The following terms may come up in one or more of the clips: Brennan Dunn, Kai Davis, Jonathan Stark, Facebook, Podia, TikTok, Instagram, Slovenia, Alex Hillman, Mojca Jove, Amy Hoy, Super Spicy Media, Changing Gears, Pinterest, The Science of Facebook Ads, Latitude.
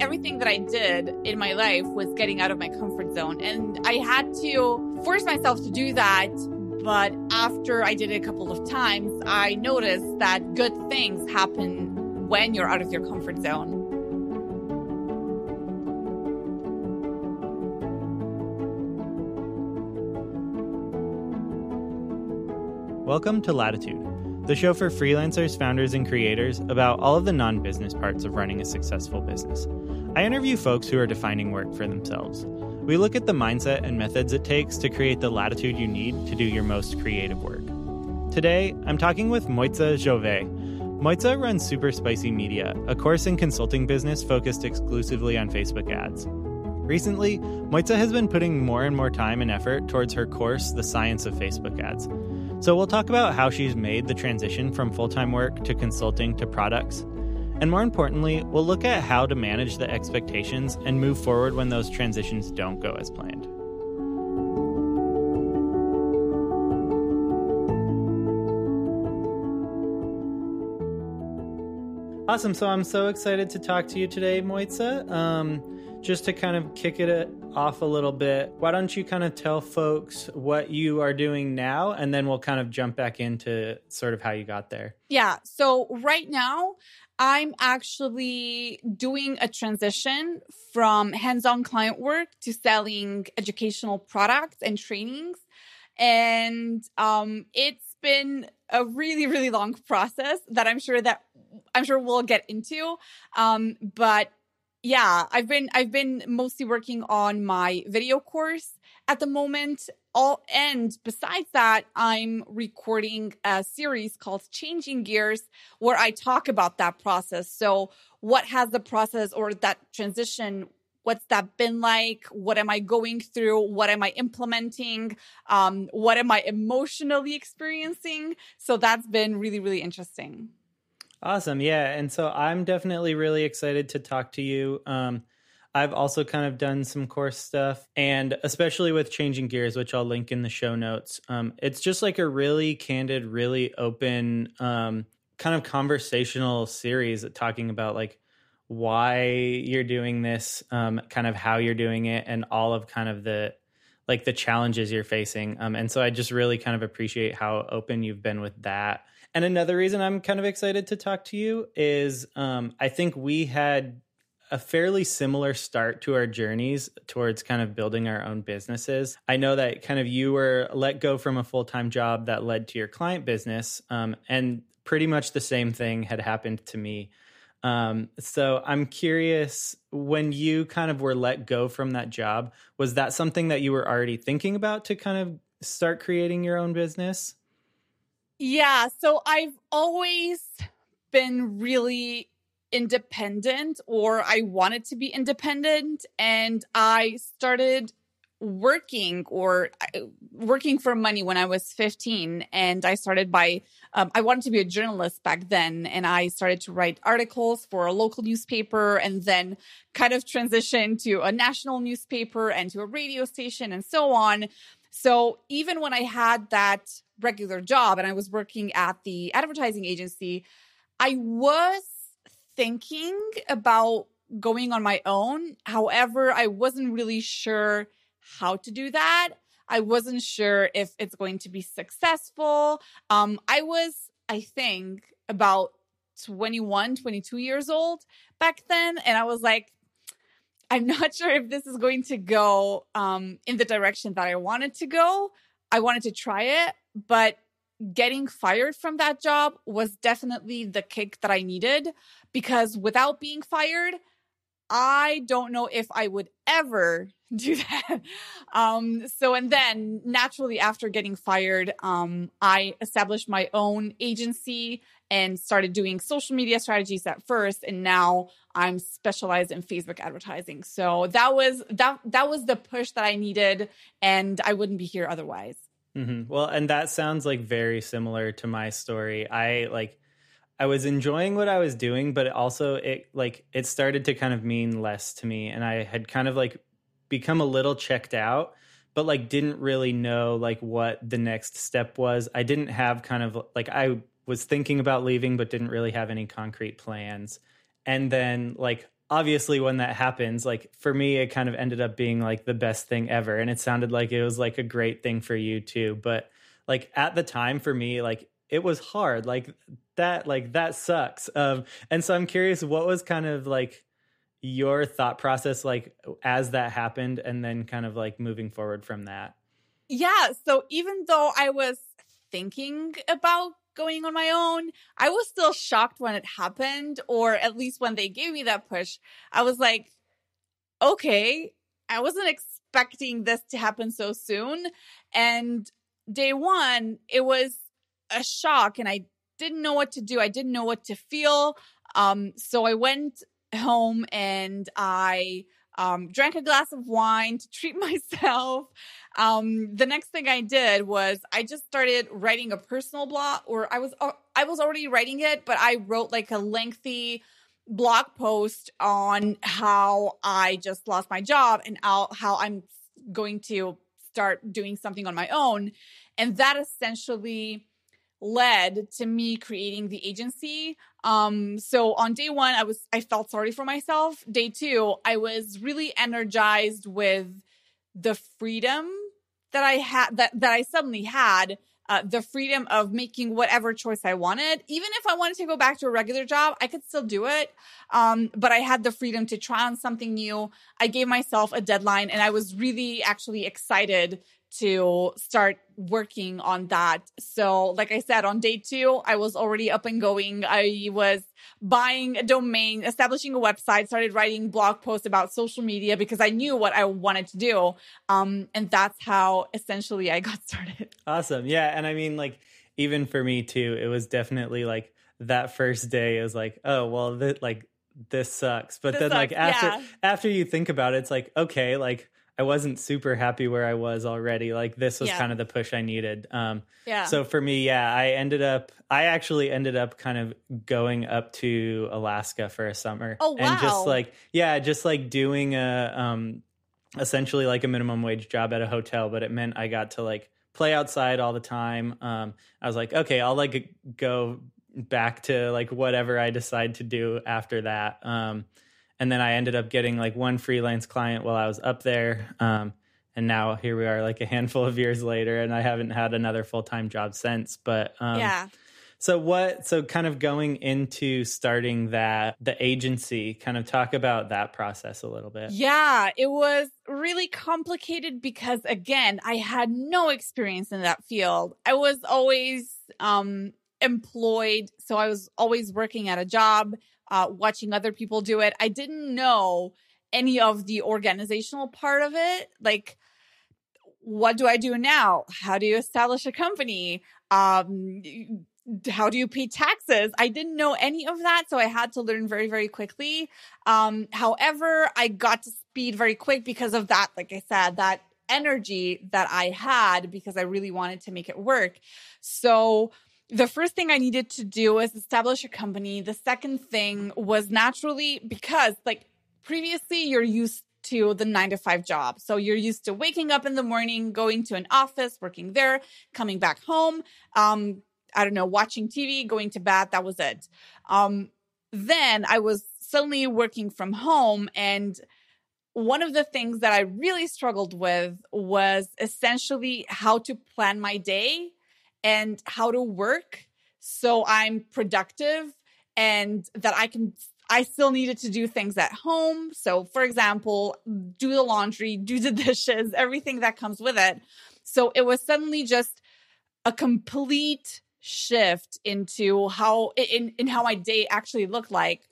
everything that I did in my life was getting out of my comfort zone. And I had to force myself to do that. But after I did it a couple of times, I noticed that good things happen when you're out of your comfort zone. Welcome to Latitude, the show for freelancers, founders, and creators about all of the non-business parts of running a successful business. I interview folks who are defining work for themselves. We look at the mindset and methods it takes to create the latitude you need to do your most creative work. Today, I'm talking with Mojca Jove. Mojca runs Super Spicy Media, a course and consulting business focused exclusively on Facebook ads. Recently, Mojca has been putting more and more time and effort towards her course, The Science of Facebook Ads. So we'll talk about how she's made the transition from full-time work to consulting to products. And more importantly, we'll look at how to manage the expectations and move forward when those transitions don't go as planned. Awesome. So I'm so excited to talk to you today, Mojca. Just to kind of kick it off a little bit, why don't you kind of tell folks what you are doing now, and then we'll kind of jump back into sort of how you got there. Yeah. So right now, I'm actually doing a transition from hands-on client work to selling educational products and trainings. And it's been a really, really long process that I'm sure we'll get into. But yeah, I've been mostly working on my video course at the moment. And besides that, I'm recording a series called Changing Gears, where I talk about that process. So what has the process or that transition, what's that been like? What am I going through? What am I implementing? What am I emotionally experiencing? So that's been really, really interesting. Awesome. Yeah. And so I'm definitely really excited to talk to you. I've also kind of done some course stuff, and especially with Changing Gears, which I'll link in the show notes. It's just like a really candid, really open kind of conversational series talking about like why you're doing this, kind of how you're doing it, and all of kind of the challenges you're facing. And so I just really kind of appreciate how open you've been with that. And another reason I'm kind of excited to talk to you is I think we had a fairly similar start to our journeys towards kind of building our own businesses. I know that kind of you were let go from a full-time job that led to your client business, and pretty much the same thing had happened to me. So I'm curious, when you kind of were let go from that job, was that something that you were already thinking about to kind of start creating your own business? Yeah, so I've always been really independent, or I wanted to be independent, and I started working for money when I was 15. And I started by, I wanted to be a journalist back then. And I started to write articles for a local newspaper, and then kind of transitioned to a national newspaper and to a radio station and so on. So even when I had that regular job and I was working at the advertising agency, I was thinking about going on my own. However, I wasn't really sure how to do that. I wasn't sure if it's going to be successful. I was, I think, about 21, 22 years old back then. And I was like, I'm not sure if this is going to go in the direction that I wanted to go. I wanted to try it, but getting fired from that job was definitely the kick that I needed, because without being fired, I don't know if I would ever do that. And then naturally after getting fired, I established my own agency and started doing social media strategies at first. And now I'm specialized in Facebook advertising. So that was the push that I needed, and I wouldn't be here otherwise. Mm-hmm. Well, and that sounds like very similar to my story. I was enjoying what I was doing, but also it started to kind of mean less to me. And I had kind of like become a little checked out, but like didn't really know like what the next step was. I didn't have kind of like, I was thinking about leaving, but didn't really have any concrete plans. And then like obviously when that happens, like for me, it kind of ended up being like the best thing ever. And it sounded like it was like a great thing for you too. But like at the time for me, like it was hard, like that sucks. And so I'm curious, what was kind of like your thought process, like as that happened and then kind of like moving forward from that? Yeah. So even though I was thinking about going on my own, I was still shocked when it happened, or at least when they gave me that push. I was like, okay, I wasn't expecting this to happen so soon. And day one, it was a shock and I didn't know what to do. I didn't know what to feel. So I went home and I drank a glass of wine to treat myself. The next thing I did was I just started writing a personal blog, or I was already writing it, but I wrote like a lengthy blog post on how I just lost my job and how I'm going to start doing something on my own. And that essentially led to me creating the agency. So on day one, I felt sorry for myself. Day two, I was really energized with the freedom that I had, that I suddenly had, the freedom of making whatever choice I wanted. Even if I wanted to go back to a regular job, I could still do it. But I had the freedom to try on something new. I gave myself a deadline and I was really actually excited to start working on that. So like I said, on day two, I was already up and going. I was buying a domain, establishing a website, started writing blog posts about social media because I knew what I wanted to do. And that's how essentially I got started. Awesome. Yeah. And I mean, like, even for me too, it was definitely like that first day is like, oh, well, this sucks. But then like after you think about it, it's like, okay, like, I wasn't super happy where I was already. Like this was kind of the push I needed. So for me, I actually ended up kind of going up to Alaska for a summer. Oh, wow. And just like doing essentially like a minimum wage job at a hotel, but it meant I got to like play outside all the time. I was like, okay, I'll like go back to like whatever I decide to do after that. And then I ended up getting like one freelance client while I was up there. And now here we are like a handful of years later and I haven't had another full-time job since. But so kind of going into starting the agency, kind of talk about that process a little bit. Yeah, it was really complicated because again, I had no experience in that field. I was always employed. So I was always working at a job, watching other people do it. I didn't know any of the organizational part of it. Like, what do I do now? How do you establish a company? How do you pay taxes? I didn't know any of that. So I had to learn very, very quickly. However, I got to speed very quick because of that, like I said, that energy that I had because I really wanted to make it work. So the first thing I needed to do was establish a company. The second thing was naturally because like previously you're used to the 9-to-5 job. So you're used to waking up in the morning, going to an office, working there, coming back home. Watching TV, going to bed. That was it. Then I was suddenly working from home. And one of the things that I really struggled with was essentially how to plan my day and how to work so I'm productive and that I still needed to do things at home. So for example, do the laundry, do the dishes, everything that comes with it. So it was suddenly just a complete shift into how my day actually looked like.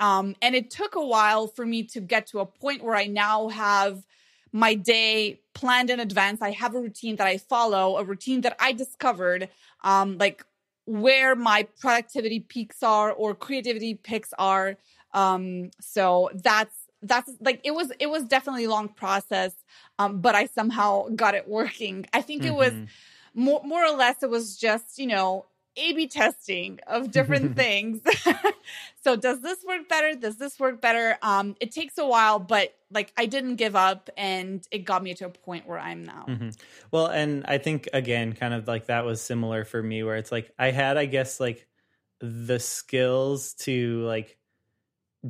And it took a while for me to get to a point where I now have my day planned in advance. I have a routine that I follow, a routine that I discovered, like where my productivity peaks are or creativity peaks are. So that's like, it was definitely a long process, but I somehow got it working. I think it was more or less, it was just, A/B testing of different things. So does this work better? Does this work better? It takes a while, but like I didn't give up and it got me to a point where I'm now. Mm-hmm. Well, and I think again, kind of like that was similar for me where it's like, I had, I guess, like the skills to like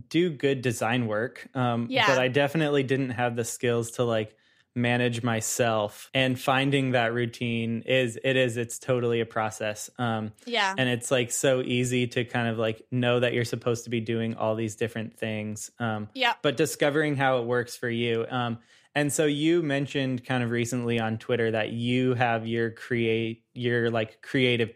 do good design work, but I definitely didn't have the skills to like manage myself. And finding that routine it's totally a process. And it's like so easy to kind of like know that you're supposed to be doing all these different things. But discovering how it works for you. And so you mentioned kind of recently on Twitter that you have your creative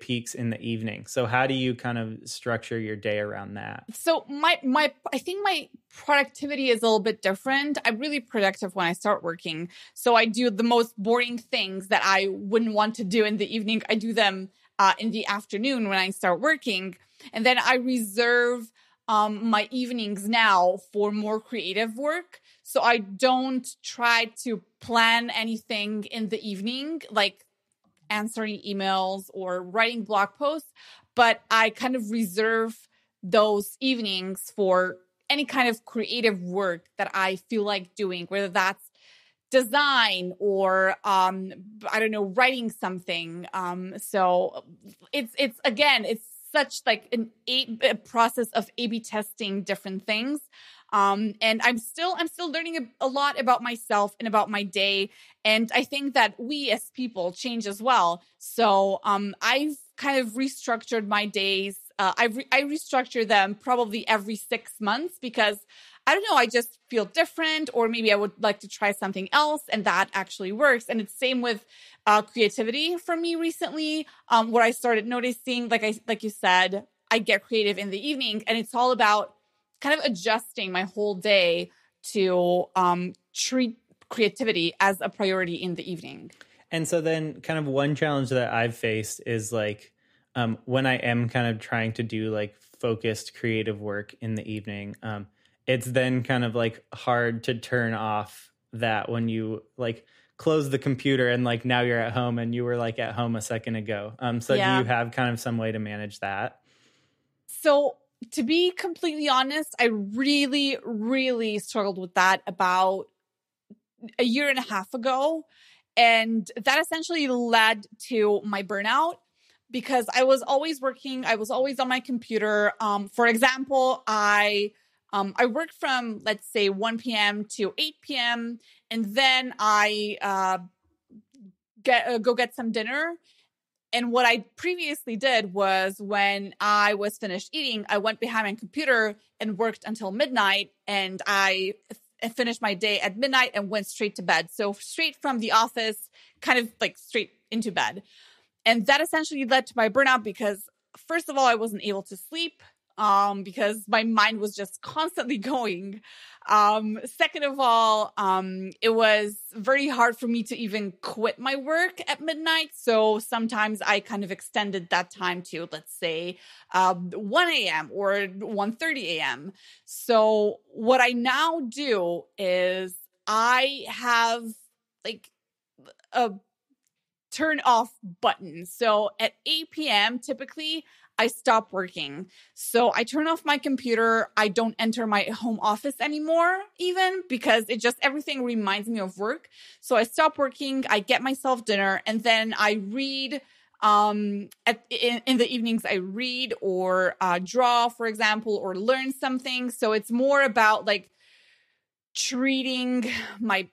peaks in the evening. So how do you kind of structure your day around that? So I think my productivity is a little bit different. I'm really productive when I start working. So I do the most boring things that I wouldn't want to do in the evening. I do them in the afternoon when I start working. And then I reserve my evenings now for more creative work. So I don't try to plan anything in the evening, like answering emails or writing blog posts, but I kind of reserve those evenings for any kind of creative work that I feel like doing, whether that's design or, writing something. So it's such like a process of A/B testing different things. And I'm still learning a lot about myself and about my day. And I think that we as people change as well. So I've kind of restructured my days. I restructure them probably every 6 months because I don't know, I just feel different, or maybe I would like to try something else, and that actually works. And it's same with creativity for me recently, where I started noticing, like you said, I get creative in the evening, and it's all about kind of adjusting my whole day to treat creativity as a priority in the evening. And so then kind of one challenge that I've faced is like, when I am kind of trying to do like focused creative work in the evening, it's then kind of like hard to turn off that when you like close the computer and like now you're at home and you were like at home a second ago. Do you have kind of some way to manage that? So to be completely honest, I really, really struggled with that about a year and a half ago. And that essentially led to my burnout because I was always working. I was always on my computer. For example, I worked from, let's say, 1 p.m. to 8 p.m. And then I go get some dinner. And what I previously did was when I was finished eating, I went behind my computer and worked until midnight. And I finished my day at midnight and went straight to bed. So straight from the office, kind of like straight into bed. And that essentially led to my burnout because, first of all, I wasn't able to sleep because my mind was just constantly going. Second of all, it was very hard for me to even quit my work at midnight. So sometimes I kind of extended that time to, let's say, 1 a.m. or 1:30 a.m. So what I now do is I have like a turn off button. So at 8 p.m., typically, I stop working. So I turn off my computer. I don't enter my home office anymore, even because it just everything reminds me of work. So I stop working. I get myself dinner, and then I read. In the evenings, I read or draw, for example, or learn something. So it's more about like treating my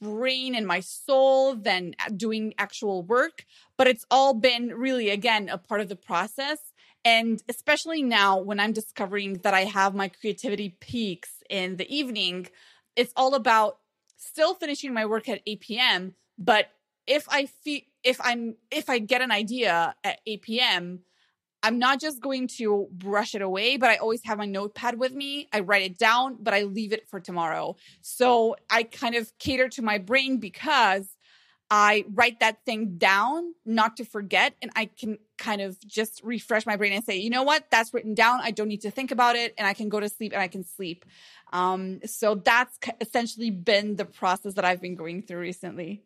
brain and my soul than doing actual work. But it's all been really, again, a part of the process. And especially now when I'm discovering that I have my creativity peaks in the evening, it's all about still finishing my work at 8 p.m. But if I get an idea at 8 p.m., I'm not just going to brush it away, but I always have my notepad with me. I write it down, but I leave it for tomorrow. So I kind of cater to my brain because I write that thing down, not to forget, and I can kind of just refresh my brain and say, you know what, that's written down. I don't need to think about it, and I can go to sleep, and I can sleep. So that's essentially been the process that I've been going through recently.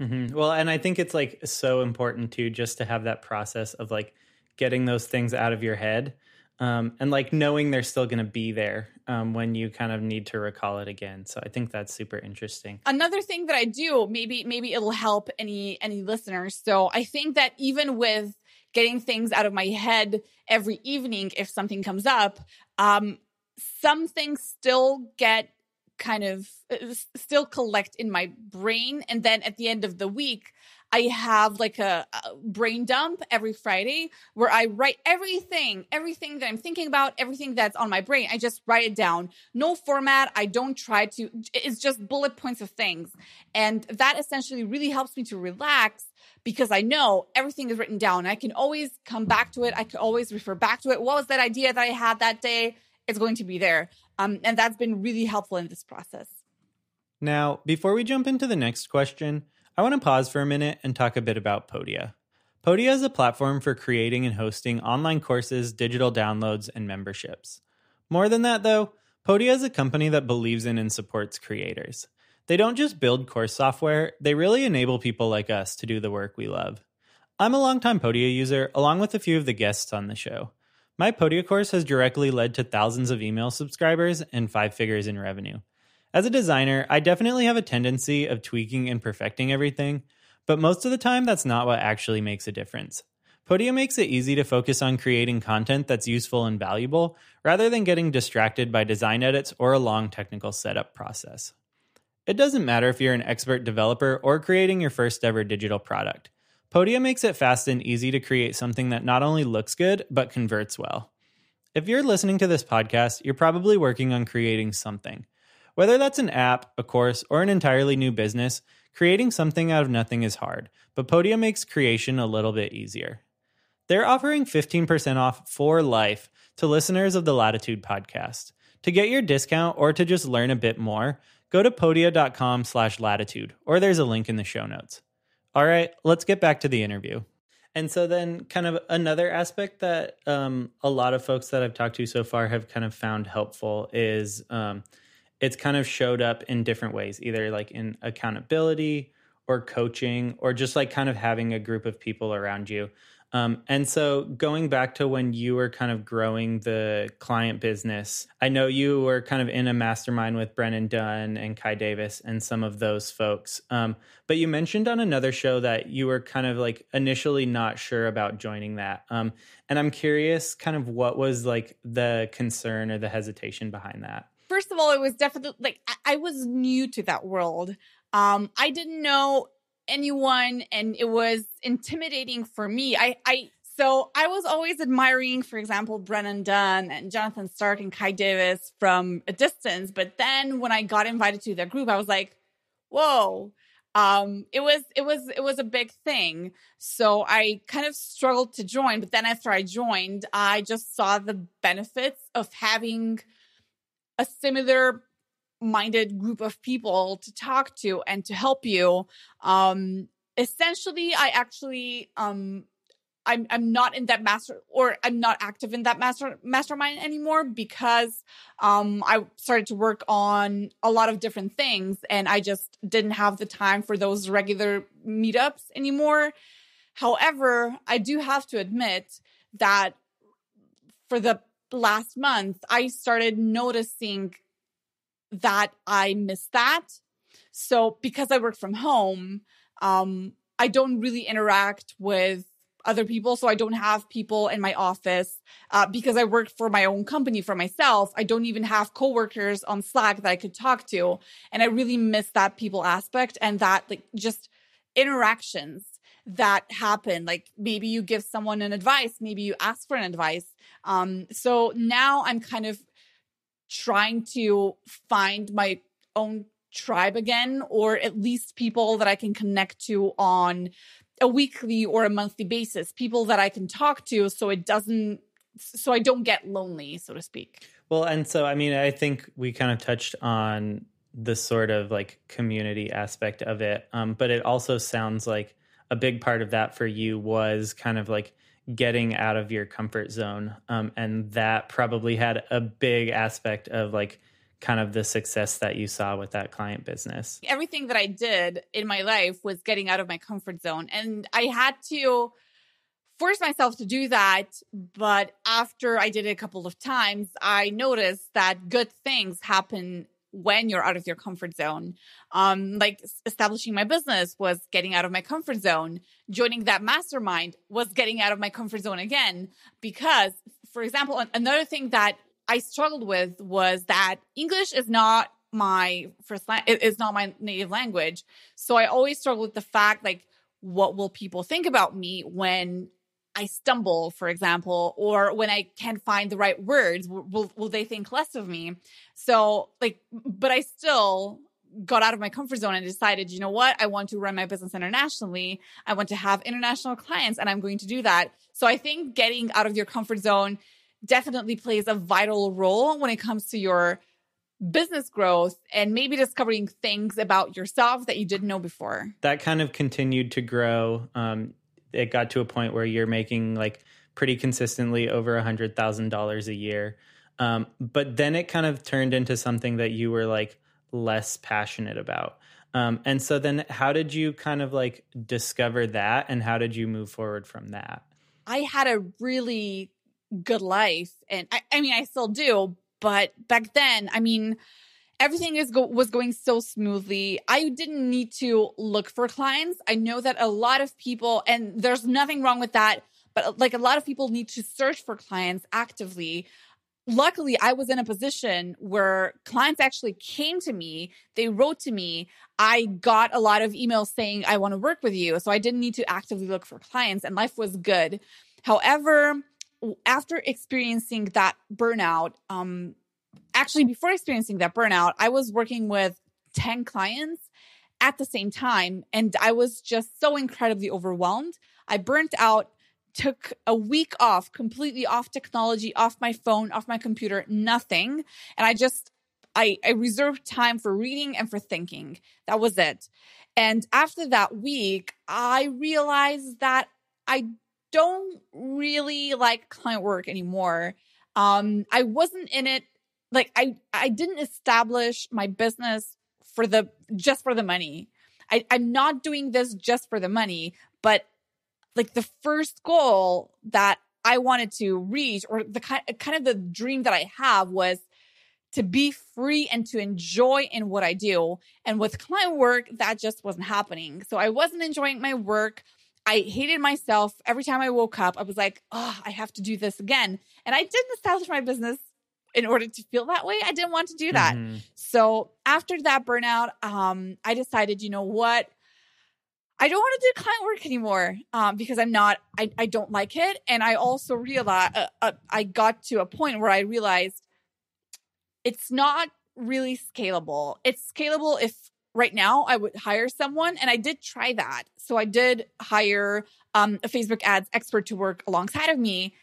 Mm-hmm. Well, and I think it's like so important too, just to have that process of like getting those things out of your head and like knowing they're still going to be there when you kind of need to recall it again. So I think that's super interesting. Another thing that I do, maybe it'll help any listeners. So I think that even with getting things out of my head every evening, if something comes up, some things still get kind of still collect in my brain. And then at the end of the week, I have like a brain dump every Friday where I write everything that I'm thinking about, everything that's on my brain. I just write it down. No format. I don't try to, it's just bullet points of things. And that essentially really helps me to relax because I know everything is written down. I can always come back to it. I can always refer back to it. What was that idea that I had that day? It's going to be there. And that's been really helpful in this process. Now, before we jump into the next question, I want to pause for a minute and talk a bit about Podia. Podia is a platform for creating and hosting online courses, digital downloads, and memberships. More than that, though, Podia is a company that believes in and supports creators. They don't just build course software, they really enable people like us to do the work we love. I'm a longtime Podia user, along with a few of the guests on the show. My Podia course has directly led to thousands of email subscribers and five figures in revenue. As a designer, I definitely have a tendency of tweaking and perfecting everything, but most of the time that's not what actually makes a difference. Podia makes it easy to focus on creating content that's useful and valuable, rather than getting distracted by design edits or a long technical setup process. It doesn't matter if you're an expert developer or creating your first ever digital product. Podia makes it fast and easy to create something that not only looks good, but converts well. If you're listening to this podcast, you're probably working on creating something. Whether that's an app, a course, or an entirely new business, creating something out of nothing is hard, but Podia makes creation a little bit easier. They're offering 15% off for life to listeners of the Latitude podcast. To get your discount or to just learn a bit more, go to Podia.com/Latitude, or there's a link in the show notes. All right, let's get back to the interview. And so then kind of another aspect that a lot of folks that I've talked to so far have kind of found helpful is... it's kind of showed up in different ways, either like in accountability or coaching or just like kind of having a group of people around you. And so going back to when you were kind of growing the client business, I know you were kind of in a mastermind with Brennan Dunn and Kai Davis and some of those folks. But you mentioned on another show that you were kind of like initially not sure about joining that. And I'm curious kind of what was like the concern or the hesitation behind that? First of all, it was definitely like I was new to that world. I didn't know anyone and it was intimidating for me. So I was always admiring, for example, Brennan Dunn and Jonathan Stark and Kai Davis from a distance. But then when I got invited to their group, I was like, whoa, it was a big thing. So I kind of struggled to join. But then after I joined, I just saw the benefits of having a similar minded group of people to talk to and to help you. Essentially, I actually, I'm not in that I'm not active in that mastermind anymore because I started to work on a lot of different things and I just didn't have the time for those regular meetups anymore. However, I do have to admit that for the last month, I started noticing that I miss that. So because I work from home, I don't really interact with other people. So I don't have people in my office because I work for my own company, for myself. I don't even have coworkers on Slack that I could talk to. And I really miss that people aspect and that like just interactions that happen. Like maybe you give someone an advice, maybe you ask for an advice. So now I'm kind of trying to find my own tribe again, or at least people that I can connect to on a weekly or a monthly basis, people that I can talk to. So I don't get lonely, so to speak. Well, and so, I mean, I think we kind of touched on the sort of like community aspect of it. But it also sounds like a big part of that for you was kind of like getting out of your comfort zone. And that probably had a big aspect of like kind of the success that you saw with that client business. Everything that I did in my life was getting out of my comfort zone. And I had to force myself to do that. But after I did it a couple of times, I noticed that good things happen when you're out of your comfort zone. Like establishing my business was getting out of my comfort zone. Joining that mastermind was getting out of my comfort zone again. Because, for example, another thing that I struggled with was that English is not my first language, it's not my native language. So I always struggle with the fact, like, what will people think about me when I stumble, for example, or when I can't find the right words? Will they think less of me? So, like, but I still got out of my comfort zone and decided, you know what? I want to run my business internationally. I want to have international clients, and I'm going to do that. So I think getting out of your comfort zone definitely plays a vital role when it comes to your business growth and maybe discovering things about yourself that you didn't know before. That kind of continued to grow. It got to a point where you're making like pretty consistently over $100,000 a year. But then it kind of turned into something that you were like less passionate about. And so then how did you kind of like discover that, and how did you move forward from that? I had a really good life. And I mean, I still do. But back then, I mean, everything was going so smoothly. I didn't need to look for clients. I know that a lot of people, and there's nothing wrong with that, but like a lot of people need to search for clients actively. Luckily, I was in a position where clients actually came to me. They wrote to me. I got a lot of emails saying, I want to work with you. So I didn't need to actively look for clients, and life was good. However, after experiencing that burnout, actually, before experiencing that burnout, I was working with 10 clients at the same time, and I was just so incredibly overwhelmed. I burnt out, took a week off, completely off technology, off my phone, off my computer, nothing. And I reserved time for reading and for thinking. That was it. And after that week, I realized that I don't really like client work anymore. I wasn't in it. Like I didn't establish my business just for the money. I'm not doing this just for the money, but like the first goal that I wanted to reach, or the kind of the dream that I have, was to be free and to enjoy in what I do. And with client work, that just wasn't happening. So I wasn't enjoying my work. I hated myself. Every time I woke up, I was like, oh, I have to do this again. And I didn't establish my business in order to feel that way. I didn't want to do that. Mm-hmm. So after that burnout, I decided, you know what? I don't want to do client work anymore because I don't like it. And I also realized, I got to a point where I realized it's not really scalable. It's scalable if right now I would hire someone, and I did try that. So I did hire a Facebook ads expert to work alongside of me,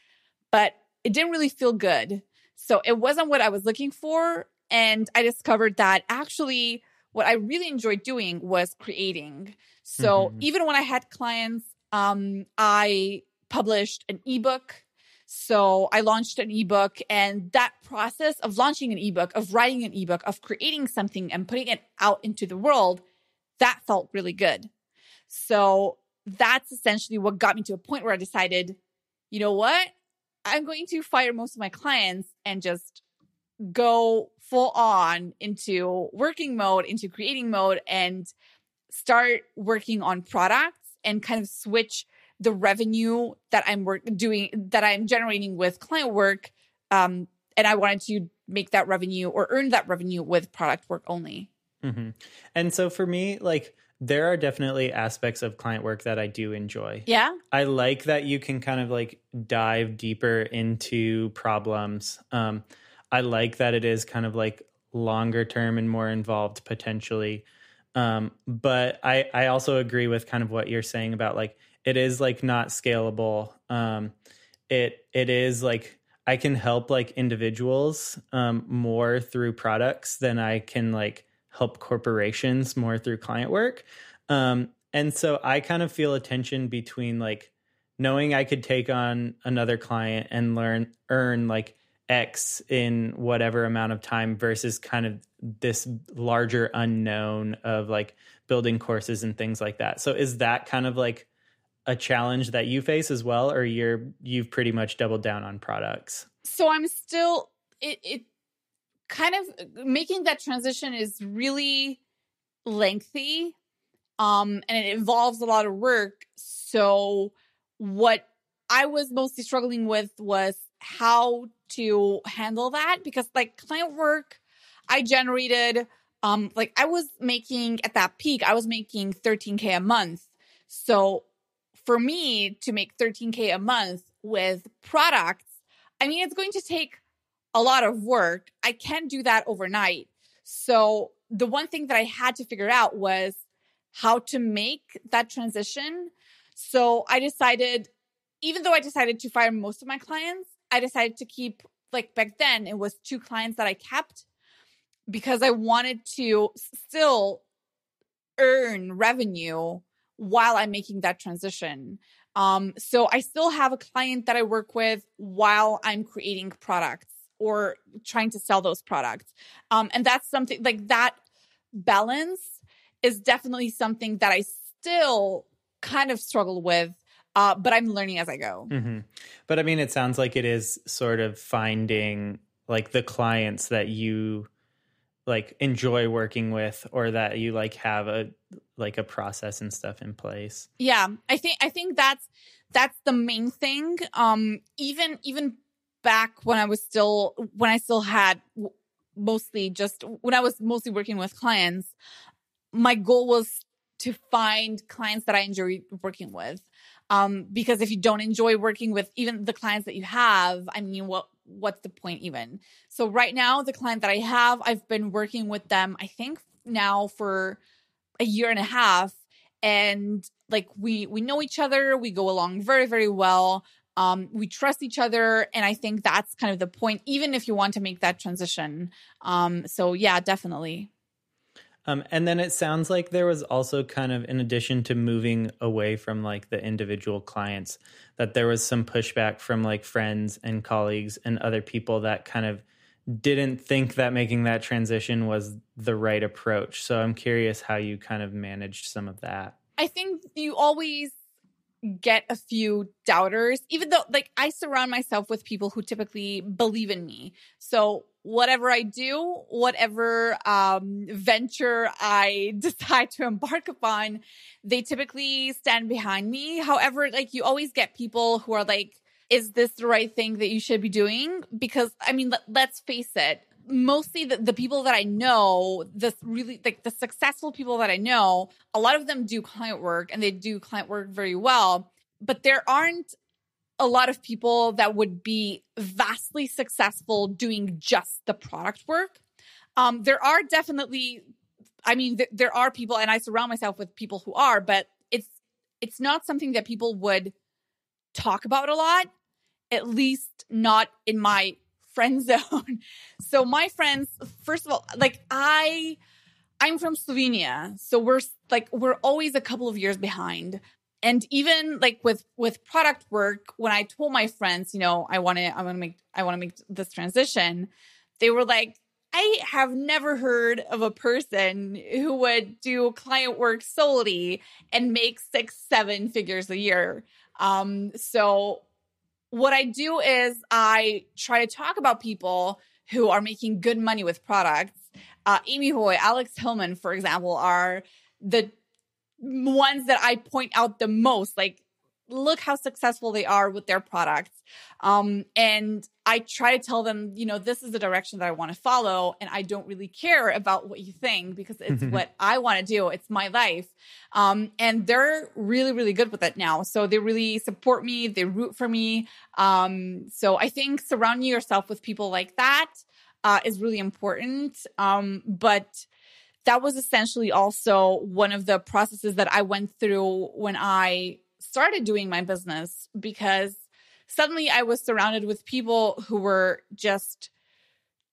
but it didn't really feel good. So it wasn't what I was looking for. And I discovered that actually what I really enjoyed doing was creating. So mm-hmm. even when I had clients, I published an ebook. So I launched an ebook, and that process of launching an ebook, of writing an ebook, of creating something and putting it out into the world, that felt really good. So that's essentially what got me to a point where I decided, you know what? I'm going to fire most of my clients and just go full on into working mode, into creating mode, and start working on products and kind of switch the revenue that I'm that I'm generating with client work. And I wanted to make that revenue or earn that revenue with product work only. Mm-hmm. And so for me, like, there are definitely aspects of client work that I do enjoy. Yeah. I like that you can kind of like dive deeper into problems. I like that it is kind of like longer term and more involved potentially. But I also agree with kind of what you're saying about like, it is like not scalable. It is like, I can help like individuals more through products than I can like help corporations more through client work. And so I kind of feel a tension between like knowing I could take on another client and earn like X in whatever amount of time, versus kind of this larger unknown of like building courses and things like that. So is that kind of like a challenge that you face as well, or you've pretty much doubled down on products? So I'm still, kind of making that transition is really lengthy, and it involves a lot of work. So what I was mostly struggling with was how to handle that, because like client work, I generated like I was making at that peak, I was making $13K a month. So for me to make $13K a month with products, I mean, it's going to take a lot of work. I can't do that overnight. So the one thing that I had to figure out was how to make that transition. So I decided, even though I decided to fire most of my clients, I decided to keep, like back then, it was 2 clients that I kept because I wanted to still earn revenue while I'm making that transition. So I still have a client that I work with while I'm creating products or trying to sell those products. And that's something like that balance is definitely something that I still kind of struggle with, but I'm learning as I go. Mm-hmm. But I mean, it sounds like it is sort of finding like the clients that you like enjoy working with, or that you like have a like a process and stuff in place. Yeah, I think that's the main thing. Even back when I was mostly working with clients, my goal was to find clients that I enjoy working with. Because if you don't enjoy working with even the clients that you have, I mean, what's the point even? So right now, the client that I have, I've been working with them, I think now for a year and a half. And like we know each other, we go along very, very well. We trust each other. And I think that's kind of the point, even if you want to make that transition. So yeah, definitely. And then it sounds like there was also kind of, in addition to moving away from like the individual clients, that there was some pushback from like friends and colleagues and other people that kind of didn't think that making that transition was the right approach. So I'm curious how you kind of managed some of that. I think you always get a few doubters, even though like I surround myself with people who typically believe in me. So whatever I do, whatever venture I decide to embark upon, they typically stand behind me. However, like you always get people who are like, is this the right thing that you should be doing? Because I mean, let's face it, mostly the people that I know, this really like the successful people that I know, a lot of them do client work and they do client work very well, but there aren't a lot of people that would be vastly successful doing just the product work. There are definitely, I mean, there are people, and I surround myself with people who are, but it's not something that people would talk about a lot, at least not in my friend zone. So my friends, first of all, like I'm from Slovenia, so we're always a couple of years behind. And even like with product work, when I told my friends, you know, I want to make this transition, they were like, I have never heard of a person who would do client work solely and make 6-7 figures a year. So what I do is I try to talk about people who are making good money with products. Amy Hoy, Alex Hillman, for example, are the ones that I point out the most, like, look how successful they are with their products. And I try to tell them, you know, this is the direction that I want to follow. And I don't really care about what you think because it's what I want to do. It's my life. And they're really, really good with it now. So they really support me. They root for me. So I think surrounding yourself with people like that is really important. But that was essentially also one of the processes that I went through when I started doing my business, because suddenly I was surrounded with people who were just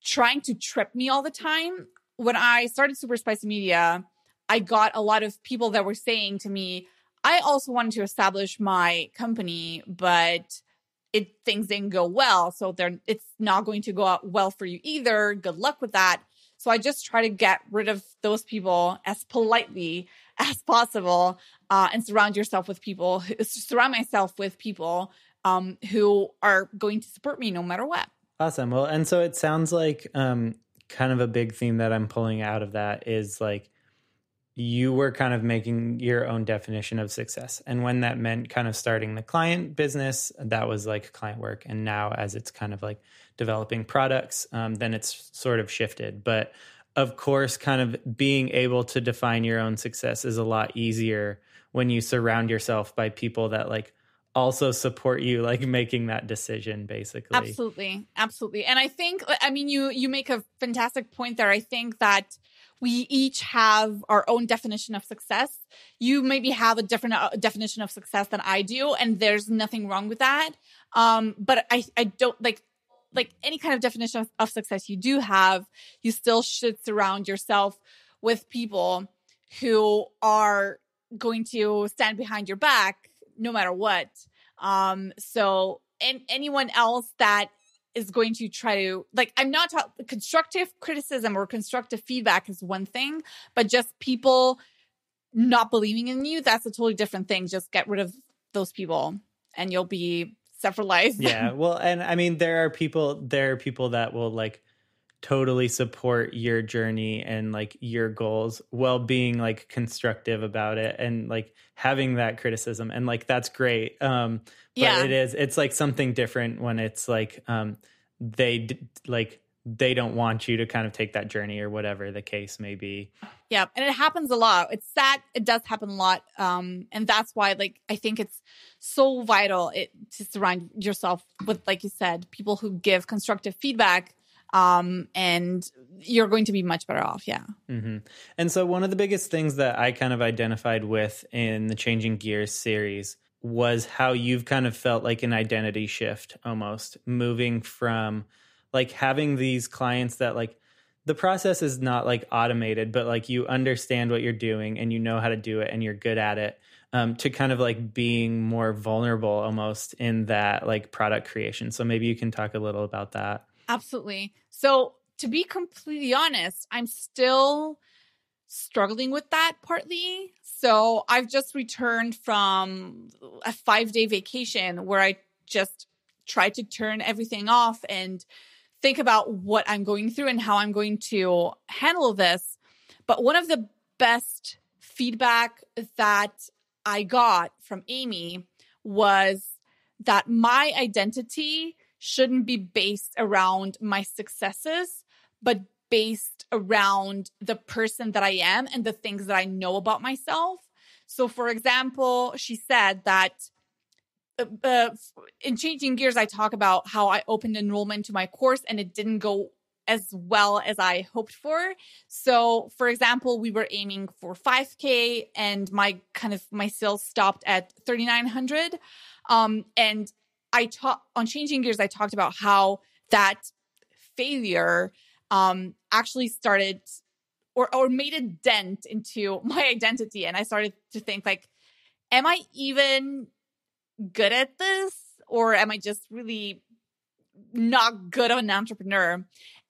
trying to trip me all the time. When I started Super Spicy Media, I got a lot of people that were saying to me, I also wanted to establish my company, but things didn't go well. So it's not going to go out well for you either. Good luck with that. So I just try to get rid of those people as politely as possible, and surround myself with people who are going to support me no matter what. Awesome. Well, and so it sounds like kind of a big theme that I'm pulling out of that is like you were kind of making your own definition of success. And when that meant kind of starting the client business, that was like client work. And now as it's kind of like developing products, then it's sort of shifted. But of course, kind of being able to define your own success is a lot easier when you surround yourself by people that like also support you, like making that decision, basically. Absolutely. Absolutely. And I think, I mean, you make a fantastic point there. I think that we each have our own definition of success. You maybe have a different definition of success than I do, and there's nothing wrong with that. But I don't like any kind of definition of success you do have, you still should surround yourself with people who are going to stand behind your back no matter what. So and anyone else that is going to try to, like, I'm not talking constructive criticism or constructive feedback is one thing, but just people not believing in you, that's a totally different thing. Just get rid of those people and you'll be set for life. Yeah. Well, and I mean, there are people that will like totally support your journey and like your goals while being like constructive about it and like having that criticism. And like, that's great. But yeah. It's like something different when it's like, they don't want you to kind of take that journey or whatever the case may be. Yeah. And it happens a lot. It's sad. It does happen a lot. And that's why, like, I think it's so vital to surround yourself with, like you said, people who give constructive feedback, and you're going to be much better off. Yeah. Mm-hmm. And so one of the biggest things that I kind of identified with in the Changing Gears series was how you've kind of felt like an identity shift, almost moving from like having these clients that like the process is not like automated, but like you understand what you're doing and you know how to do it and you're good at it, to kind of like being more vulnerable almost in that like product creation. So maybe you can talk a little about that. Absolutely. So to be completely honest, I'm still struggling with that partly. So I've just returned from a 5-day vacation where I just tried to turn everything off and think about what I'm going through and how I'm going to handle this. But one of the best feedback that I got from Amy was that my identity shouldn't be based around my successes, but based around the person that I am and the things that I know about myself. So for example, she said that in Changing Gears, I talk about how I opened enrollment to my course and it didn't go as well as I hoped for. So for example, we were aiming for 5K and my sales stopped at 3,900. And I on Changing Gears, I talked about how that failure actually started or made a dent into my identity. And I started to think like, am I even good at this, or am I just really not good of an entrepreneur?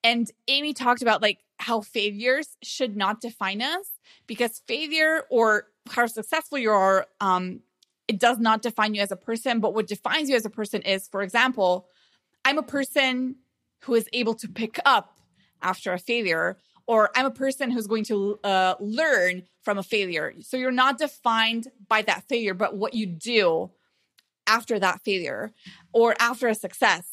And Amy talked about like how failures should not define us, because failure or how successful you are, it does not define you as a person. But what defines you as a person is, for example, I'm a person who is able to pick up after a failure, or I'm a person who's going to learn from a failure. So you're not defined by that failure, but what you do after that failure or after a success.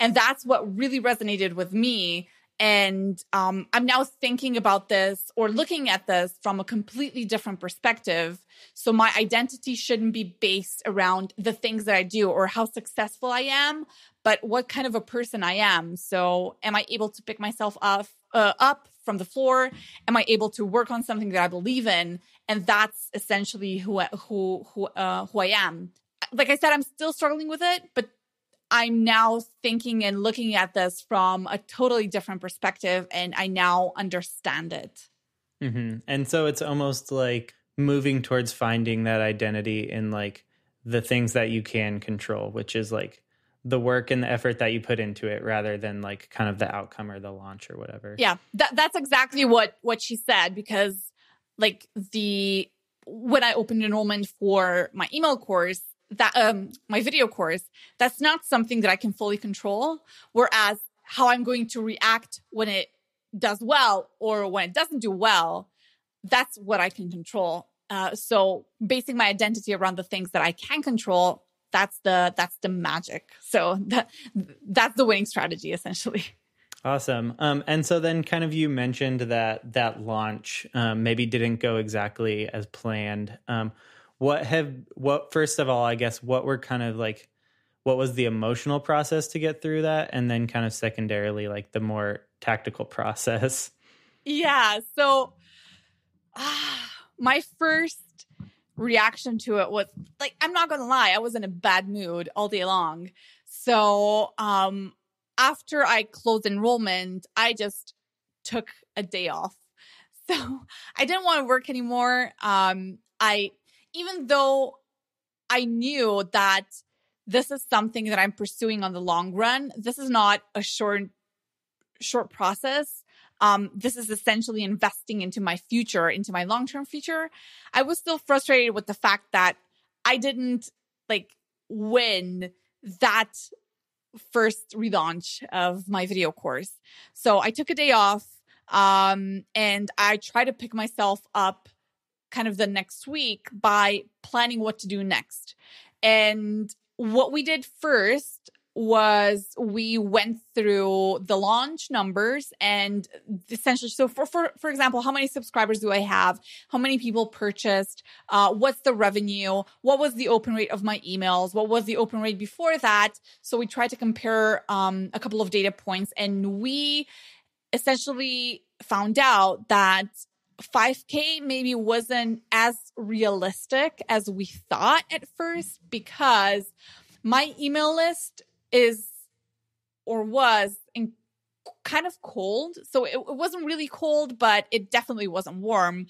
And that's what really resonated with me. And I'm now thinking about this or looking at this from a completely different perspective. So my identity shouldn't be based around the things that I do or how successful I am, but what kind of a person I am. So am I able to pick myself up from the floor? Am I able to work on something that I believe in? And that's essentially who I am. Like I said, I'm still struggling with it, but I'm now thinking and looking at this from a totally different perspective, and I now understand it. Mm-hmm. And so it's almost like moving towards finding that identity in like the things that you can control, which is like the work and the effort that you put into it rather than like kind of the outcome or the launch or whatever. Yeah, that's exactly what she said, because like when I opened enrollment for my email course, that my video course, that's not something that I can fully control. Whereas how I'm going to react when it does well or when it doesn't do well, that's what I can control. So basing my identity around the things that I can control, that's the magic. So that's the winning strategy, essentially. Awesome. And so then kind of you mentioned that launch maybe didn't go exactly as planned. First of all, I guess, what was the emotional process to get through that? And then kind of secondarily, like the more tactical process. Yeah. So my first reaction to it was like, I'm not going to lie, I was in a bad mood all day long. So, after I closed enrollment, I just took a day off. So I didn't want to work anymore. Even though I knew that this is something that I'm pursuing on the long run, this is not a short process. This is essentially investing into my future, into my long-term future. I was still frustrated with the fact that I didn't win that first relaunch of my video course. So I took a day off and I tried to pick myself up kind of the next week by planning what to do next. And what we did first was we went through the launch numbers and essentially, so for example, how many subscribers do I have? How many people purchased? What's the revenue? What was the open rate of my emails? What was the open rate before that? So we tried to compare a couple of data points, and we essentially found out that 5K maybe wasn't as realistic as we thought at first, because my email list was kind of cold. So it wasn't really cold, but it definitely wasn't warm.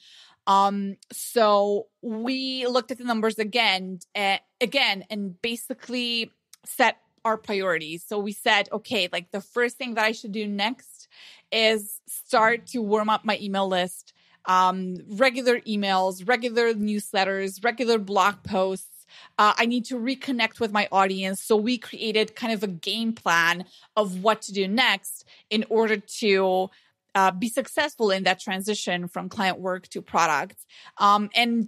So we looked at the numbers again, and basically set our priorities. So we said, okay, the first thing that I should do next is start to warm up my email list. Regular emails, regular newsletters, regular blog posts. I need to reconnect with my audience. So we created kind of a game plan of what to do next in order to be successful in that transition from client work to product. I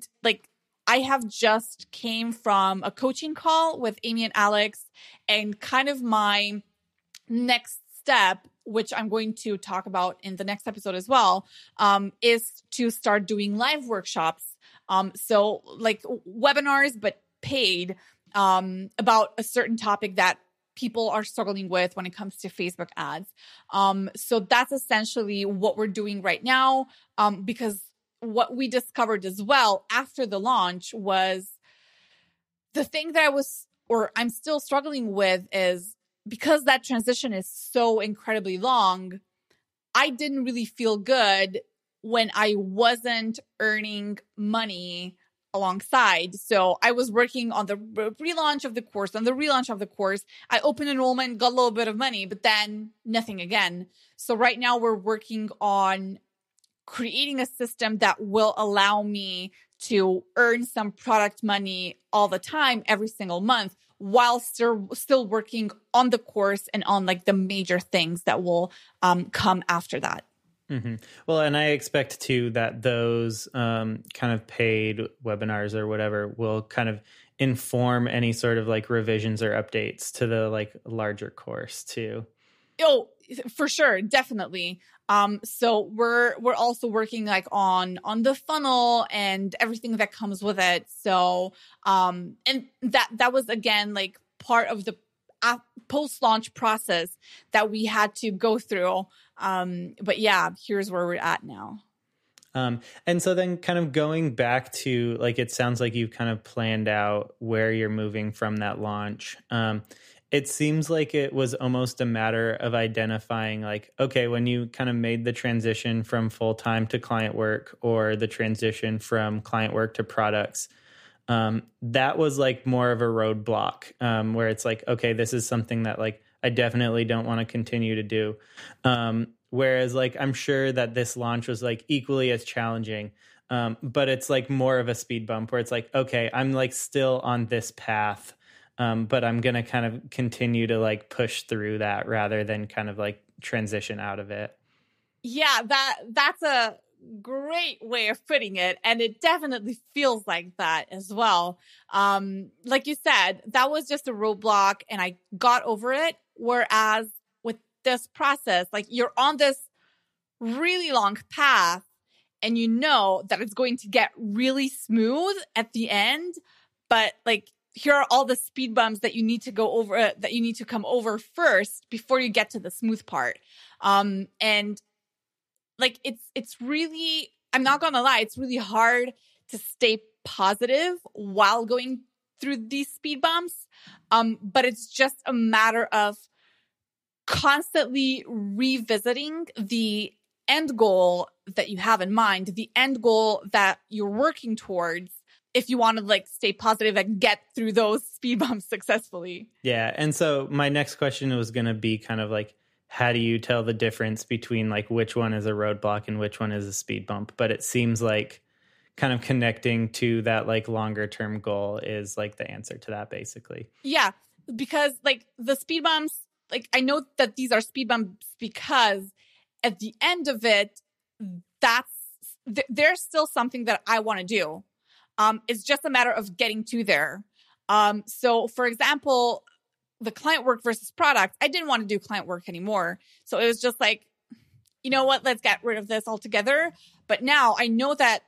have just came from a coaching call with Amy and Alex, and kind of my next step, which I'm going to talk about in the next episode as well, is to start doing live workshops. So webinars, but paid, about a certain topic that people are struggling with when it comes to Facebook ads. So that's essentially what we're doing right now. Because what we discovered as well after the launch was the thing that I'm still struggling with is, because that transition is so incredibly long, I didn't really feel good when I wasn't earning money alongside. So I was working on the relaunch of the course, I opened enrollment, got a little bit of money, but then nothing again. So right now we're working on creating a system that will allow me to earn some product money all the time, every single month, while still working on the course and on the major things that will come after that. Mm-hmm. Well, and I expect too that those kind of paid webinars or whatever will kind of inform any sort of revisions or updates to the larger course too. Oh, for sure, definitely. So we're also working on the funnel and everything that comes with it. So and that was again part of the post-launch process that we had to go through. But yeah, here's where we're at now. And so then kind of going back to it sounds like you've kind of planned out where you're moving from that launch. It seems like it was almost a matter of identifying okay, when you kind of made the transition from full-time to client work, or the transition from client work to products, that was more of a roadblock, where it's okay, this is something that I definitely don't want to continue to do. Whereas I'm sure that this launch was equally as challenging, but it's more of a speed bump where it's okay, I'm still on this path, but I'm going to kind of continue to push through that rather than kind of transition out of it. Yeah, that's a great way of putting it. And it definitely feels like that as well. Like you said, that was just a roadblock and I got over it. Whereas with this process, like you're on this really long path and you know that it's going to get really smooth at the end, but like, here are all the speed bumps that you need to go over, that you need to come over first before you get to the smooth part. And like, it's really, I'm not going to lie, it's really hard to stay positive while going through these speed bumps. But it's just a matter of constantly revisiting the end goal that you have in mind, the end goal that you're working towards, if you want to like stay positive and get through those speed bumps successfully. Yeah. And so my next question was going to be kind of like, how do you tell the difference between like which one is a roadblock and which one is a speed bump? But it seems like kind of connecting to that like longer term goal is like the answer to that basically. Yeah. Because like the speed bumps, like I know that these are speed bumps because at the end of it, there's still something that I want to do. It's just a matter of getting to there. So for example, the client work versus product, I didn't want to do client work anymore. So it was just like, you know what, let's get rid of this altogether. But now I know that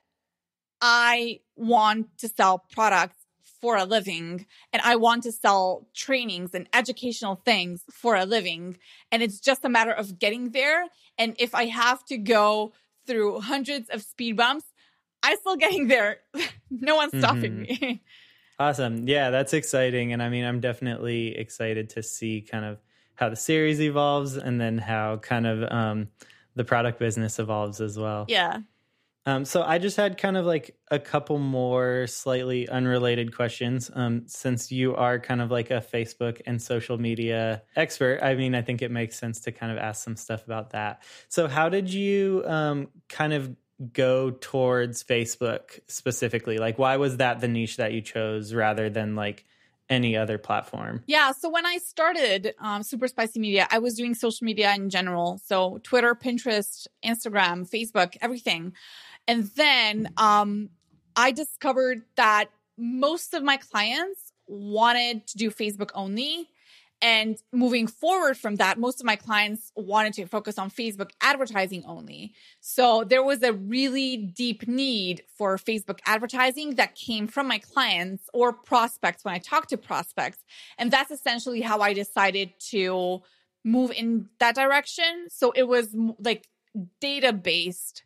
I want to sell products for a living and I want to sell trainings and educational things for a living. And it's just a matter of getting there. And if I have to go through hundreds of speed bumps, I'm still getting there. No one's stopping me. Awesome. Yeah, that's exciting. And I mean, I'm definitely excited to see kind of how the series evolves and then how kind of the product business evolves as well. Yeah. So I just had kind of like a couple more slightly unrelated questions. Since you are kind of like a Facebook and social media expert, I mean, I think it makes sense to kind of ask some stuff about that. So how did you kind of go towards Facebook specifically? Like, why was that the niche that you chose rather than like any other platform? Yeah. So when I started Super Spicy Media, I was doing social media in general. So Twitter, Pinterest, Instagram, Facebook, everything. And then I discovered that most of my clients wanted to do Facebook only. And moving forward from that, most of my clients wanted to focus on Facebook advertising only. So there was a really deep need for Facebook advertising that came from my clients or prospects when I talked to prospects. And that's essentially how I decided to move in that direction. So it was like data-based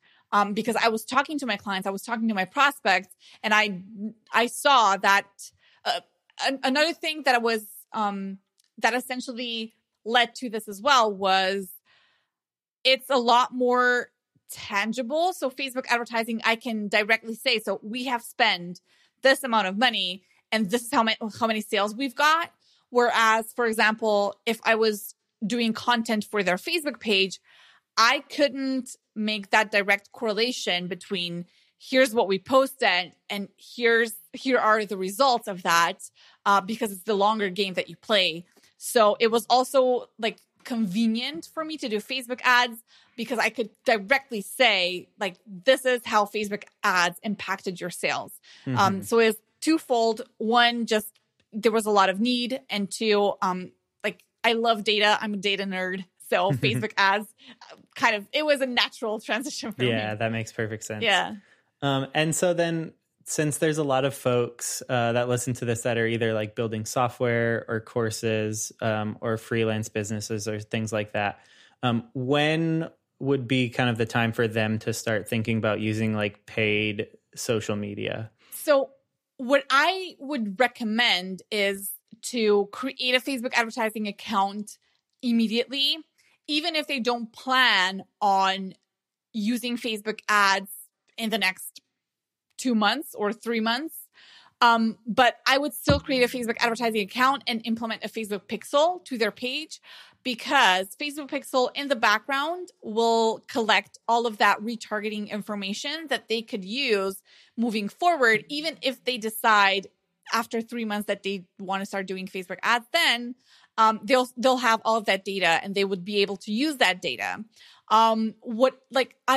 because I was talking to my clients, I was talking to my prospects, and I saw that another thing that I was... that essentially led to this as well was it's a lot more tangible. So Facebook advertising, I can directly say, so we have spent this amount of money and this is how many sales we've got. Whereas, for example, if I was doing content for their Facebook page, I couldn't make that direct correlation between here's what we posted and here are the results of that because it's the longer game that you play. So it was also like convenient for me to do Facebook ads because I could directly say like, this is how Facebook ads impacted your sales. Mm-hmm. So it's twofold. One, just there was a lot of need. And two, like I love data. I'm a data nerd. So Facebook ads kind of, it was a natural transition for me. Yeah, that makes perfect sense. Yeah. And so then, since there's a lot of folks that listen to this that are either like building software or courses or freelance businesses or things like that, when would be kind of the time for them to start thinking about using like paid social media? So what I would recommend is to create a Facebook advertising account immediately, even if they don't plan on using Facebook ads in the next 2 months or 3 months. But I would still create a Facebook advertising account and implement a Facebook pixel to their page because Facebook pixel in the background will collect all of that retargeting information that they could use moving forward, even if they decide after 3 months that they want to start doing Facebook ads, then they'll have all of that data and they would be able to use that data. I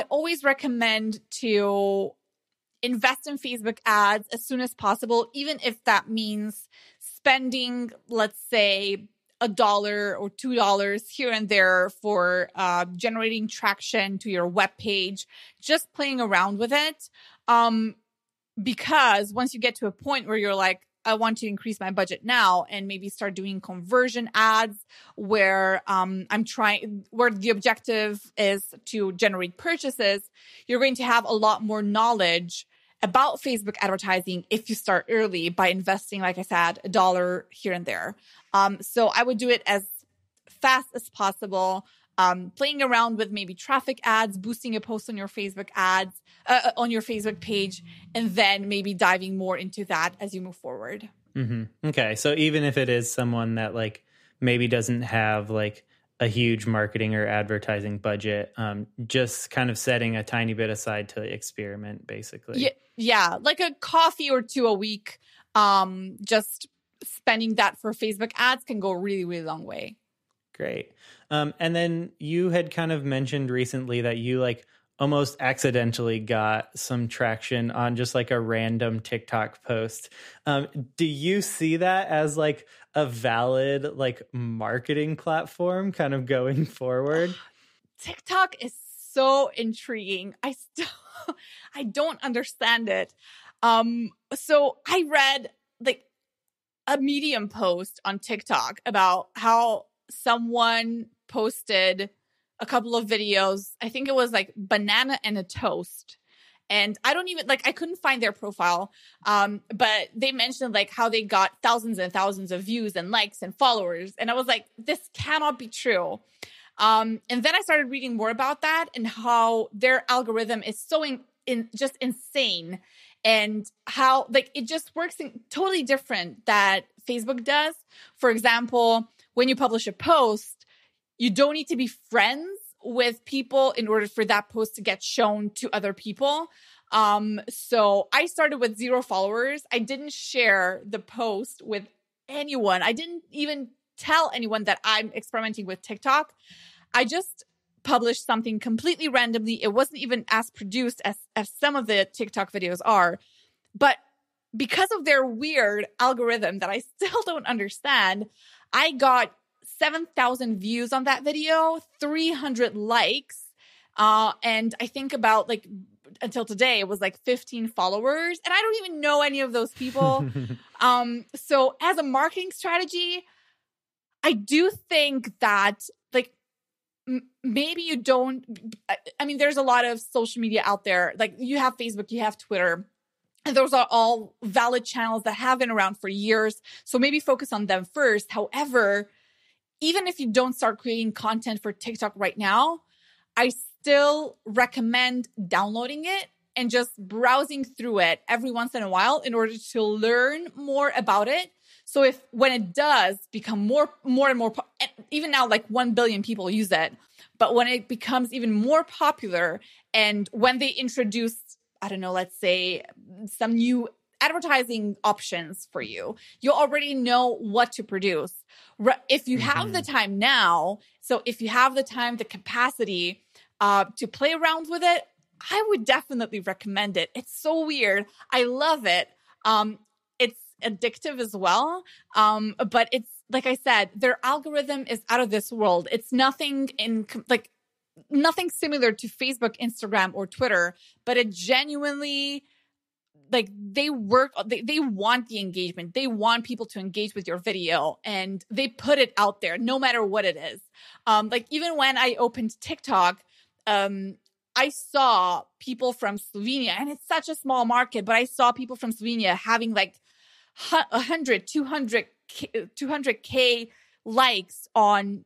always recommend to invest in Facebook ads as soon as possible, even if that means spending, let's say, $1 or $2 here and there for generating traction to your webpage, just playing around with it. Because once you get to a point where you're like, I want to increase my budget now, and maybe start doing conversion ads where where the objective is to generate purchases, you're going to have a lot more knowledge about Facebook advertising if you start early by investing, like I said, $1 here and there. So I would do it as fast as possible, playing around with maybe traffic ads, boosting a post on your Facebook ads, on your Facebook page, and then maybe diving more into that as you move forward. Mm-hmm. Okay. So even if it is someone that like maybe doesn't have like a huge marketing or advertising budget, just kind of setting a tiny bit aside to experiment, basically. Yeah. Like a coffee or two a week. Just spending that for Facebook ads can go a really, really long way. Great. And then you had kind of mentioned recently that you like almost accidentally got some traction on just like a random TikTok post. Do you see that as like a valid like marketing platform kind of going forward? TikTok is so intriguing. I don't understand it. So I read like a Medium post on TikTok about how someone posted a couple of videos. I think it was like banana and a toast. And I don't even I couldn't find their profile. But they mentioned like how they got thousands and thousands of views and likes and followers. And I was like, this cannot be true. And then I started reading more about that and how their algorithm is so just insane, and how like it just works in totally different that Facebook does. For example, when you publish a post, you don't need to be friends with people in order for that post to get shown to other people. So I started with 0 followers. I didn't share the post with anyone. I didn't even tell anyone that I'm experimenting with TikTok. I just published something completely randomly. It wasn't even as produced as some of the TikTok videos are. But because of their weird algorithm that I still don't understand, I got 7,000 views on that video, 300 likes. And I think about until today, it was 15 followers. And I don't even know any of those people. So as a marketing strategy, I do think that maybe you don't, there's a lot of social media out there. Like you have Facebook, you have Twitter. And those are all valid channels that have been around for years. So maybe focus on them first. However, even if you don't start creating content for TikTok right now, I still recommend downloading it and just browsing through it every once in a while in order to learn more about it. So when it does become more and more, even now 1 billion people use it, but when it becomes even more popular and when they introduce, I don't know, let's say some new advertising options for you, you already know what to produce. If you have the time now, so if you have the time, the capacity to play around with it, I would definitely recommend it. It's so weird. I love it. It's addictive as well. But it's, like I said, their algorithm is out of this world. It's nothing similar to Facebook, Instagram, or Twitter, but it genuinely... they want the engagement. They want people to engage with your video and they put it out there no matter what it is. Even when I opened TikTok, I saw people from Slovenia, and it's such a small market, but I saw people from Slovenia having 100, 200K likes on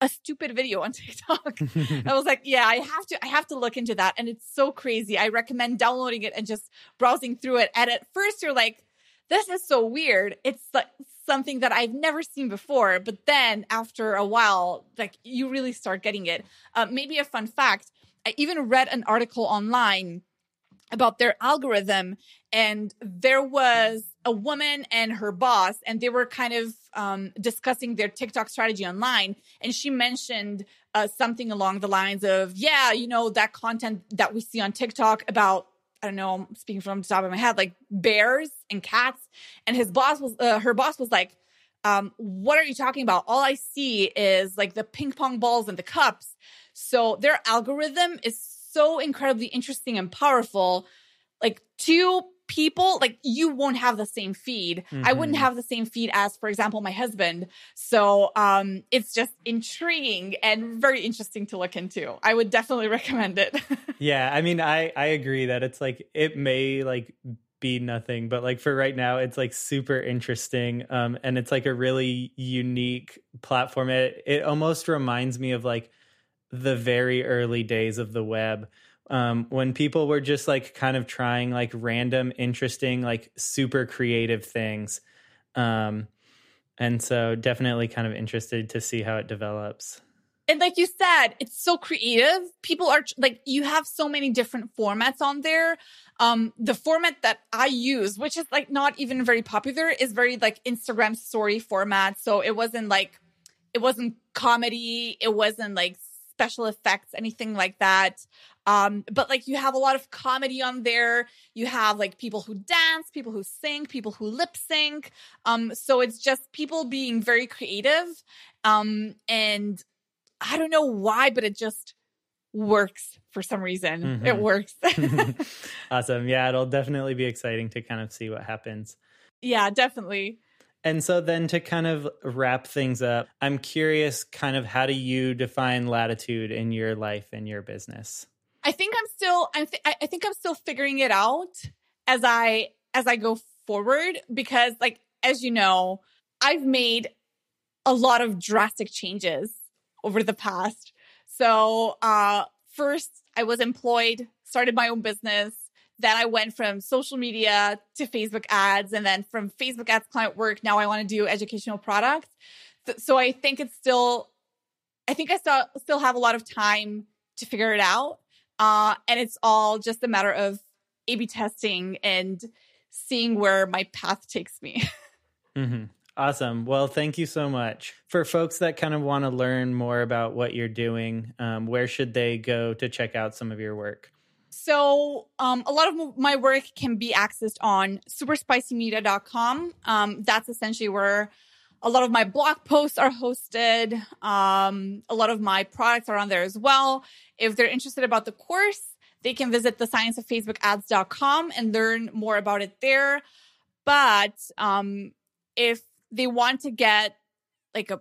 a stupid video on TikTok. I was like, yeah, I have to look into that. And it's so crazy. I recommend downloading it and just browsing through it. And at first you're like, this is so weird. It's like something that I've never seen before. But then after a while, you really start getting it. Maybe a fun fact, I even read an article online about their algorithm, and there was a woman and her boss, and they were kind of discussing their TikTok strategy online. And she mentioned something along the lines of, yeah, you know, that content that we see on TikTok about, I don't know, I'm speaking from the top of my head, like bears and cats. And his boss was, her boss was like, what are you talking about? All I see is like the ping pong balls and the cups. So their algorithm is so incredibly interesting and powerful. Like two people, like you won't have the same feed. Mm-hmm. I wouldn't have the same feed as, for example, my husband. So it's just intriguing and very interesting to look into. I would definitely recommend it. Yeah, I mean, I agree that it's like, it may like be nothing, but like for right now, it's like super interesting. And it's like a really unique platform. It almost reminds me of like the very early days of the web. When people were just like kind of trying like random, interesting, like super creative things. And so definitely kind of interested to see how it develops. And like you said, it's so creative. People are like, you have so many different formats on there. The format that I use, which is like not even very popular, is very like Instagram story format. So it wasn't comedy. It wasn't like special effects, anything like that. But like you have a lot of comedy on there. You have like people who dance, people who sing, people who lip sync. So it's just people being very creative. And I don't know why, but it just works for some reason. Mm-hmm. It works. Awesome. Yeah, it'll definitely be exciting to kind of see what happens. Yeah, definitely. And so then to kind of wrap things up, I'm curious kind of how do you define latitude in your life and your business? I think I'm still figuring it out as I go forward, because like, as you know, I've made a lot of drastic changes over the past. So first I was employed, started my own business. Then I went from social media to Facebook ads, and then from Facebook ads client work. Now I want to do educational products. So I think I still have a lot of time to figure it out. And it's all just a matter of A/B testing and seeing where my path takes me. Mm-hmm. Awesome. Well, thank you so much. For folks that kind of want to learn more about what you're doing, where should they go to check out some of your work? So a lot of my work can be accessed on superspicymedia.com. That's essentially where a lot of my blog posts are hosted. A lot of my products are on there as well. If they're interested about the course, they can visit thescienceoffacebookads.com and learn more about it there. But if they want to get like a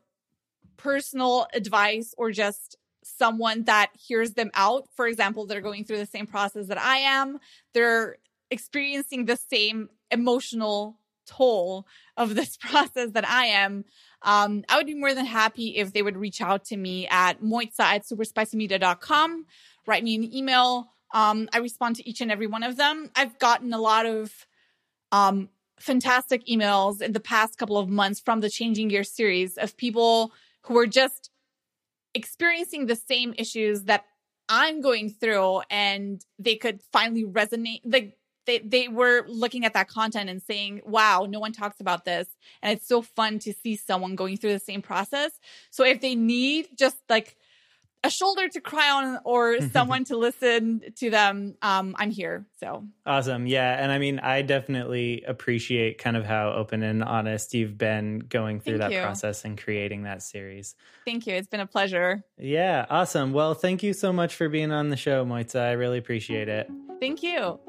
personal advice or just someone that hears them out, for example, they're going through the same process that I am, they're experiencing the same emotional toll of this process that I am, I would be more than happy if they would reach out to me at mojca@superspicymedia.com, write me an email. I respond to each and every one of them. I've gotten a lot of fantastic emails in the past couple of months from the Changing Gears series of people who are just experiencing the same issues that I'm going through, and they could finally resonate. Like they were looking at that content and saying, wow, no one talks about this. And it's so fun to see someone going through the same process. So if they need just like a shoulder to cry on or someone to listen to them, I'm here. So awesome. Yeah. And I mean, I definitely appreciate kind of how open and honest you've been going through that process and creating that series. Thank you. It's been a pleasure. Yeah. Awesome. Well, thank you so much for being on the show, Mojca. I really appreciate it. Thank you.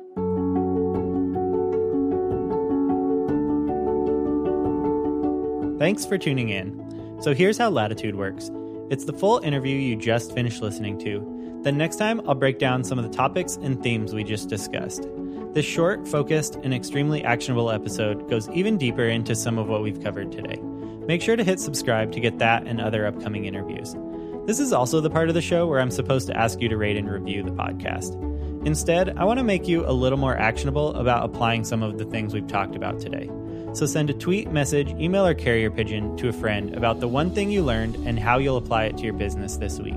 Thanks for tuning in. So here's how Latitude works. It's the full interview you just finished listening to. Then next time, I'll break down some of the topics and themes we just discussed. This short, focused, and extremely actionable episode goes even deeper into some of what we've covered today. Make sure to hit subscribe to get that and other upcoming interviews. This is also the part of the show where I'm supposed to ask you to rate and review the podcast. Instead, I want to make you a little more actionable about applying some of the things we've talked about today. So send a tweet, message, email, or carrier pigeon to a friend about the one thing you learned and how you'll apply it to your business this week.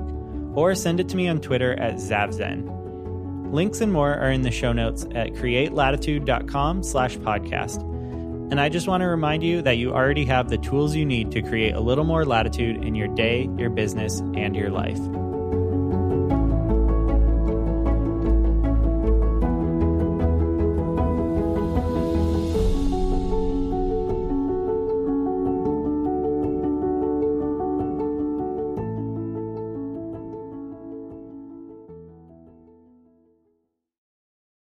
Or send it to me on Twitter at Zavzen. Links and more are in the show notes at createlatitude.com/podcast. And I just want to remind you that you already have the tools you need to create a little more latitude in your day, your business, and your life.